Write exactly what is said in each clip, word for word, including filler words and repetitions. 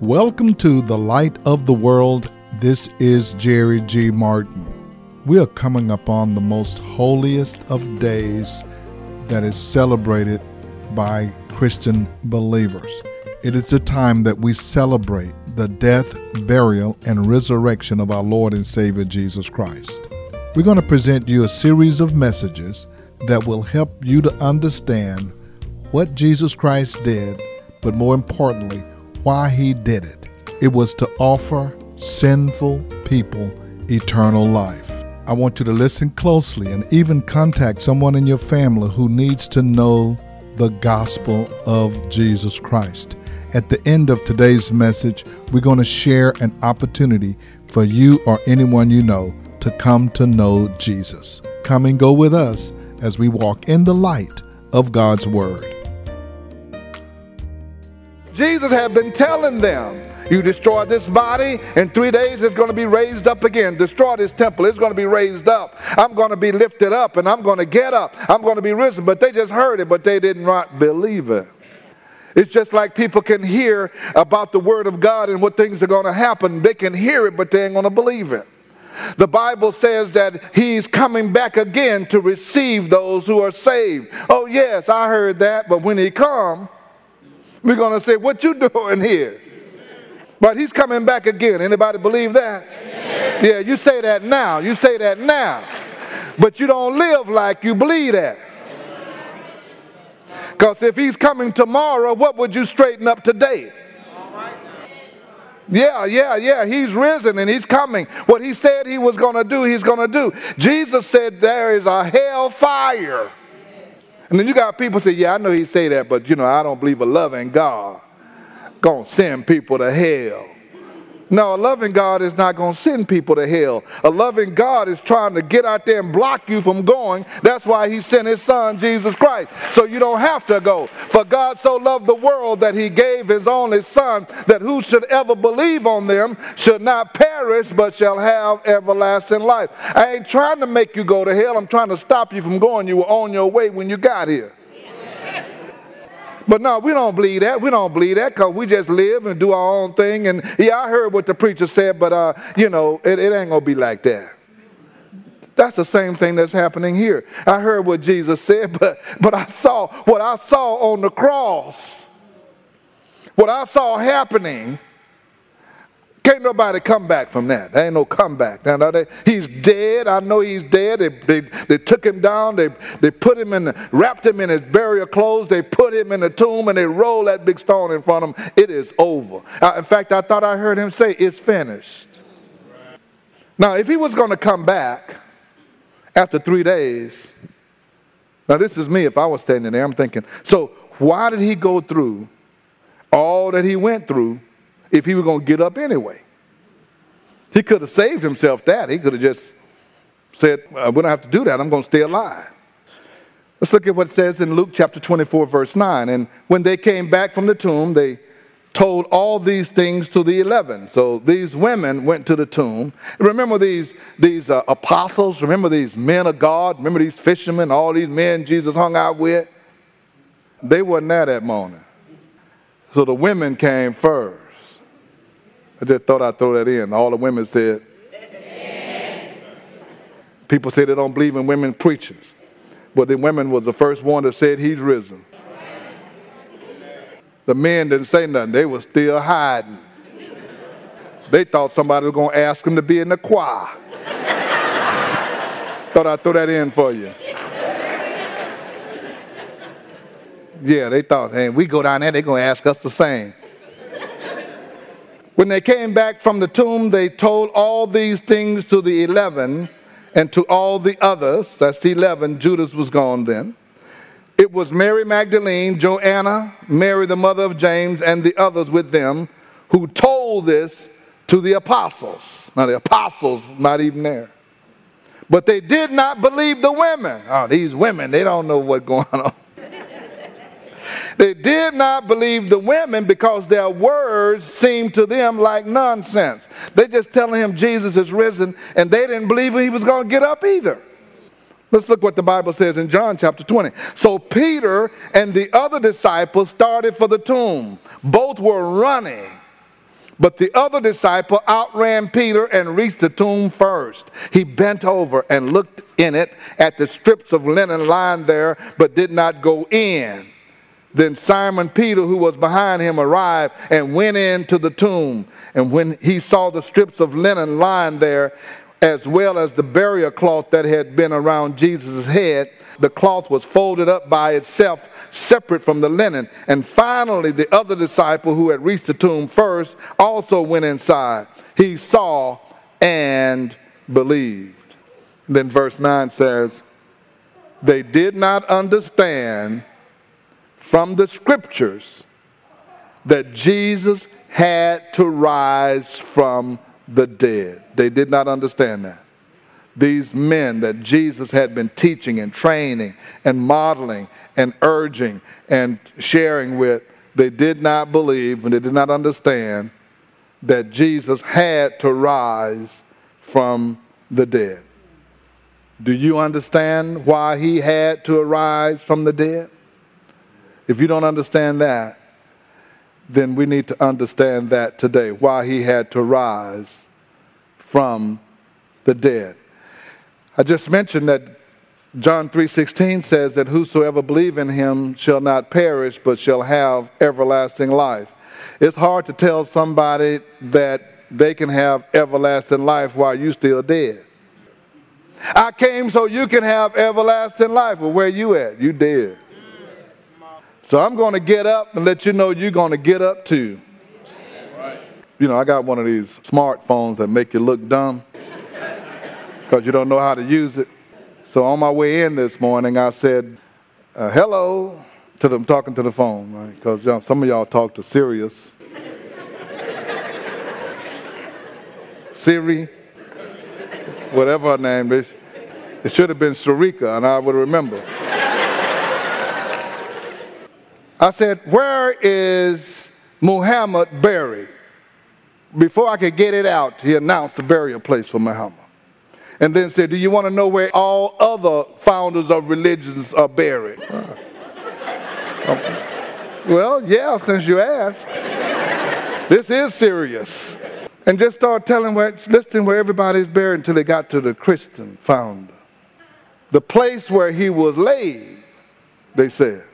Welcome to The Light of the World. This is Jerry G. Martin. We are coming upon the most holiest of days that is celebrated by Christian believers. It is the time that we celebrate the death, burial, and resurrection of our Lord and Savior Jesus Christ. We're going to present you a series of messages that will help you to understand what Jesus Christ did, but more importantly, why he did it. It was to offer sinful people eternal life. I want you to listen closely and even contact someone in your family who needs to know the gospel of Jesus Christ. At the end of today's message, we're going to share an opportunity for you or anyone you know to come to know Jesus. Come and go with us as we walk in the light of God's word. Jesus had been telling them, you destroy this body, in three days it's going to be raised up again. Destroy this temple, it's going to be raised up. I'm going to be lifted up, and I'm going to get up. I'm going to be risen. But they just heard it, but they did not believe it. It's just like people can hear about the word of God and what things are going to happen. They can hear it, but they ain't going to believe it. The Bible says that he's coming back again to receive those who are saved. Oh, yes, I heard that, but when he comes, we're going to say, what you doing here? But he's coming back again. Anybody believe that? Yes. Yeah, you say that now. You say that now. But you don't live like you believe that. Because if he's coming tomorrow, what would you straighten up today? Yeah, yeah, yeah. He's risen and he's coming. What he said he was going to do, he's going to do. Jesus said there is a hellfire. And then you got people say, yeah, I know he say that, but, you know, I don't believe a loving God going to send people to hell. No, a loving God is not going to send people to hell. A loving God is trying to get out there and block you from going. That's why he sent his son, Jesus Christ, so you don't have to go. For God so loved the world that he gave his only son, that who should ever believe on them should not perish but shall have everlasting life. I ain't trying to make you go to hell. I'm trying to stop you from going. You were on your way when you got here. But no, we don't believe that. We don't believe that because we just live and do our own thing. And yeah, I heard what the preacher said, but, uh, you know, it, it ain't going to be like that. That's the same thing that's happening here. I heard what Jesus said, but, but I saw what I saw on the cross. What I saw happening, can't nobody come back from that. There ain't no comeback. Now, now they, he's dead. I know he's dead. They, they, they took him down. They, they put him in, the, wrapped him in his burial clothes. They put him in the tomb, and they rolled that big stone in front of him. It is over. Uh, in fact, I thought I heard him say, it's finished. Right. Now, if he was going to come back after three days, now this is me if I was standing there. I'm thinking, so why did he go through all that he went through if he were going to get up anyway? He could have saved himself that. He could have just said, well, we don't have to do that. I'm going to stay alive. Let's look at what it says in Luke chapter twenty-four, verse nine. And when they came back from the tomb, they told all these things to the eleven. So these women went to the tomb. Remember these, these uh, apostles? Remember these men of God? Remember these fishermen? All these men Jesus hung out with? They weren't there that morning. So the women came first. I just thought I'd throw that in. All the women said. Amen. People say they don't believe in women preachers. But the women was the first one that said he's risen. The men didn't say nothing. They were still hiding. They thought somebody was going to ask them to be in the choir. Thought I'd throw that in for you. Yeah, they thought, hey, we go down there, they're going to ask us to sing. When they came back from the tomb, they told all these things to the eleven and to all the others. That's the eleven. Judas was gone then. It was Mary Magdalene, Joanna, Mary the mother of James, and the others with them who told this to the apostles. Now, the apostles not even there. But they did not believe the women. Oh, these women, they don't know what's going on. They did not believe the women because their words seemed to them like nonsense. They just telling him Jesus is risen, and they didn't believe he was going to get up either. Let's look what the Bible says in John chapter twenty. So Peter and the other disciples started for the tomb. Both were running. But the other disciple outran Peter and reached the tomb first. He bent over and looked in it at the strips of linen lying there, but did not go in. Then Simon Peter, who was behind him, arrived and went into the tomb. And when he saw the strips of linen lying there, as well as the burial cloth that had been around Jesus' head, the cloth was folded up by itself, separate from the linen. And finally, the other disciple who had reached the tomb first also went inside. He saw and believed. And then verse nine says, they did not understand from the scriptures that Jesus had to rise from the dead. They did not understand that. These men that Jesus had been teaching and training and modeling and urging and sharing with, they did not believe and they did not understand that Jesus had to rise from the dead. Do you understand why he had to arise from the dead? If you don't understand that, then we need to understand that today, why he had to rise from the dead. I just mentioned that John three sixteen says that whosoever believes in him shall not perish, but shall have everlasting life. It's hard to tell somebody that they can have everlasting life while you're still dead. I came so you can have everlasting life. Well, where you at? You dead. So I'm going to get up and let you know you're going to get up too. Right. You know, I got one of these smartphones that make you look dumb because you don't know how to use it. So on my way in this morning, I said, uh, hello, to them talking to the phone, right? Because you know, some of y'all talk to Sirius. Siri, whatever her name is. It should have been Sharika, and I would remember. I said, where is Muhammad buried? Before I could get it out, he announced the burial place for Muhammad. And then said, do you want to know where all other founders of religions are buried? Uh, okay. Well, yeah, since you asked. This is serious. And just start telling where, listing where everybody's buried until they got to the Christian founder. The place where he was laid, they said.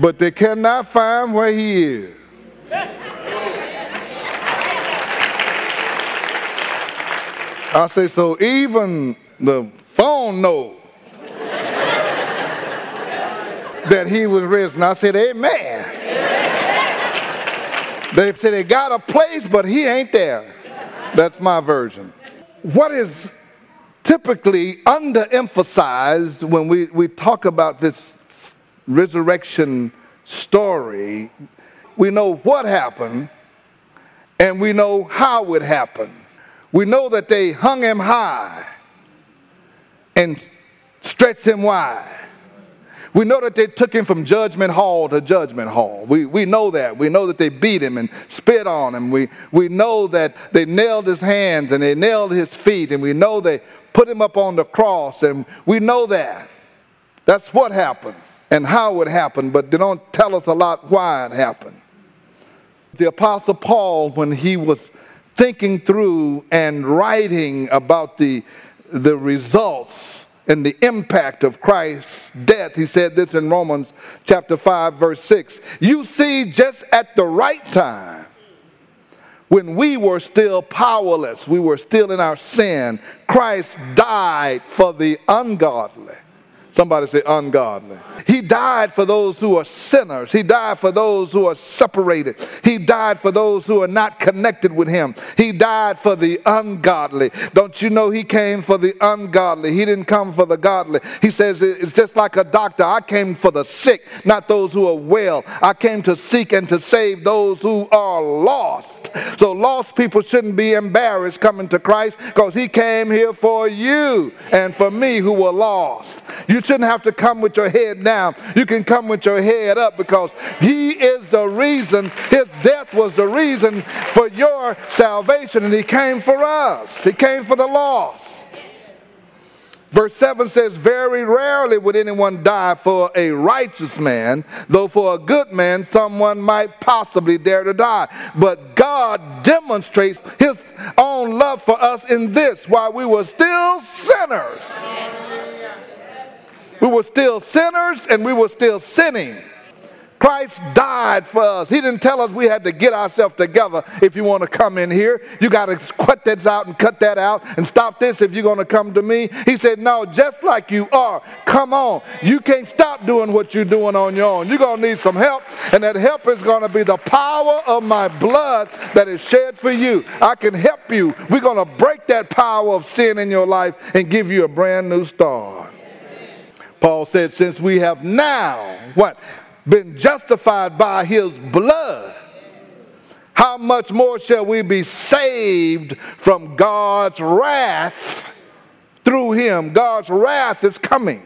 But they cannot find where he is. I say, so even the phone knows that he was risen. I said, amen. They said they got a place, but he ain't there. That's my version. What is typically underemphasized when we, we talk about this resurrection story, we know what happened and we know how it happened. We know that they hung him high and stretched him wide. We know that they took him from judgment hall to judgment hall. We, we know that. We know that they beat him and spit on him. We, we know that they nailed his hands and they nailed his feet, and we know they put him up on the cross, and we know that. That's what happened and how it happened, but they don't tell us a lot why it happened. The Apostle Paul, when he was thinking through and writing about the, the results and the impact of Christ's death, he said this in Romans chapter five, verse six, you see, just at the right time, when we were still powerless, we were still in our sin, Christ died for the ungodly. Somebody say ungodly. He died for those who are sinners. He died for those who are separated. He died for those who are not connected with him. He died for the ungodly. Don't you know he came for the ungodly? He didn't come for the godly. He says it's just like a doctor. I came for the sick, not those who are well. I came to seek and to save those who are lost. So lost people shouldn't be embarrassed coming to Christ, because he came here for you and for me who were lost. You shouldn't have to come with your head down. You can come with your head up, because he is the reason. His death was the reason for your salvation, and he came for us. He came for the lost. Verse seven says, very rarely would anyone die for a righteous man, though for a good man someone might possibly dare to die. But God demonstrates his own love for us in this, while we were still sinners. We were still sinners and we were still sinning. Christ died for us. He didn't tell us we had to get ourselves together. If you want to come in here, you got to cut that out and cut that out and stop this if you're going to come to me. He said, no, just like you are, come on. You can't stop doing what you're doing on your own. You're going to need some help, and that help is going to be the power of my blood that is shed for you. I can help you. We're going to break that power of sin in your life and give you a brand new start. Paul said, since we have now, what? Been justified by his blood, how much more shall we be saved from God's wrath through him? God's wrath is coming.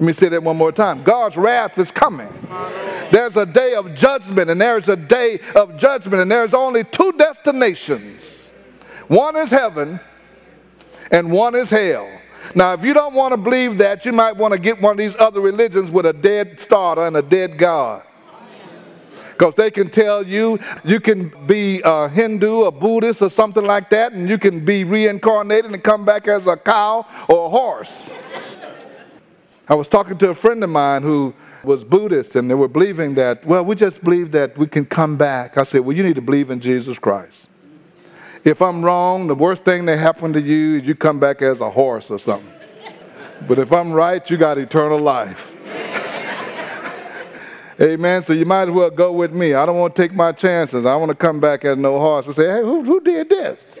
Let me say that one more time. God's wrath is coming. There's a day of judgment, and there's a day of judgment, and there's only two destinations. One is heaven, and one is hell. Now, if you don't want to believe that, you might want to get one of these other religions with a dead starter and a dead God. Because they can tell you, you can be a Hindu or Buddhist or something like that, and you can be reincarnated and come back as a cow or a horse. I was talking to a friend of mine who was Buddhist, and they were believing that, well, we just believe that we can come back. I said, well, you need to believe in Jesus Christ. If I'm wrong, the worst thing that happened to you is you come back as a horse or something. But if I'm right, you got eternal life. Amen. So you might as well go with me. I don't want to take my chances. I want to come back as no horse and say, hey, who, who did this?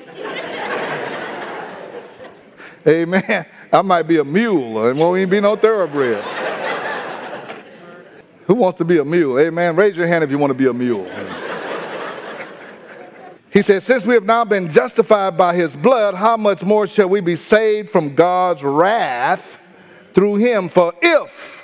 Amen. I might be a mule. There won't even be no thoroughbred. Who wants to be a mule? Amen. Raise your hand if you want to be a mule. He says, since we have now been justified by his blood, how much more shall we be saved from God's wrath through him? For if,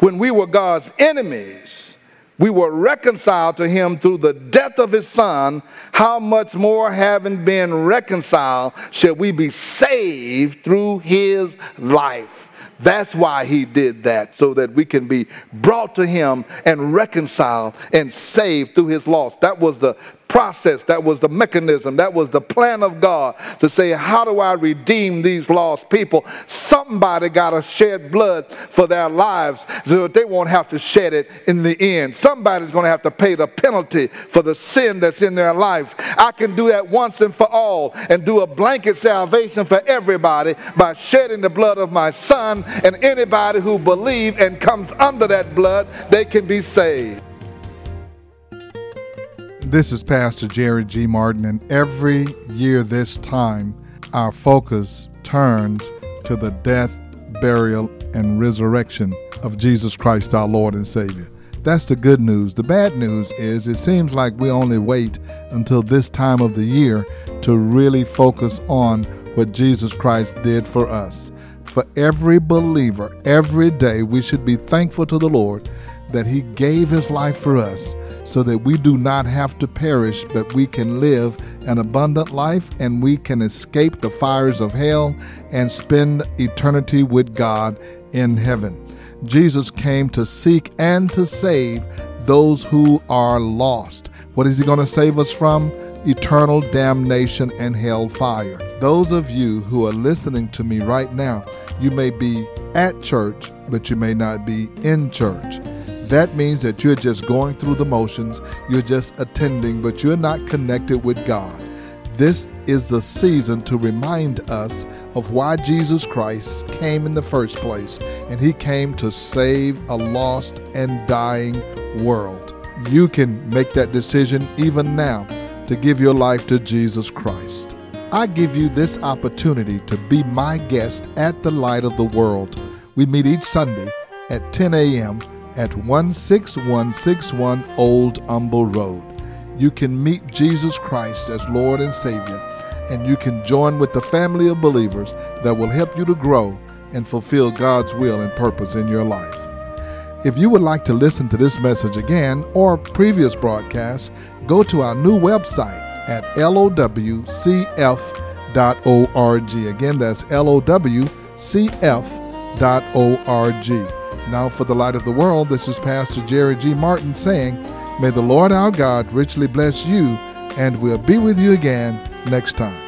when we were God's enemies, we were reconciled to him through the death of his son, how much more, having been reconciled, shall we be saved through his life? That's why he did that, so that we can be brought to him and reconciled and saved through his loss. That was the process, that was the mechanism, that was the plan of God to say, how do I redeem these lost people? Somebody got to shed blood for their lives so that they won't have to shed it in the end. Somebody's going to have to pay the penalty for the sin that's in their life. I can do that once and for all and do a blanket salvation for everybody by shedding the blood of my son, and anybody who believes and comes under that blood, they can be saved. This is Pastor Jerry G. Martin, and every year this time, our focus turns to the death, burial, and resurrection of Jesus Christ, our Lord and Savior. That's the good news. The bad news is it seems like we only wait until this time of the year to really focus on what Jesus Christ did for us. For every believer, every day, we should be thankful to the Lord that he gave his life for us so that we do not have to perish, but we can live an abundant life, and we can escape the fires of hell and spend eternity with God in heaven. Jesus came to seek and to save those who are lost. What is he going to save us from? Eternal damnation and hell fire. Those of you who are listening to me right now, you may be at church, but you may not be in church. That means that you're just going through the motions, you're just attending, but you're not connected with God. This is the season to remind us of why Jesus Christ came in the first place, and he came to save a lost and dying world. You can make that decision even now to give your life to Jesus Christ. I give you this opportunity to be my guest at the Light of the World. We meet each Sunday at ten a.m. at one six one six one Old Humble Road. You can meet Jesus Christ as Lord and Savior, and you can join with the family of believers that will help you to grow and fulfill God's will and purpose in your life. If you would like to listen to this message again or previous broadcasts, go to our new website at lowcf dot org. lowcf dot org. Again, that's L O W C F dot org. Now for the Light of the World, this is Pastor Jerry G. Martin saying, may the Lord our God richly bless you, and we'll be with you again next time.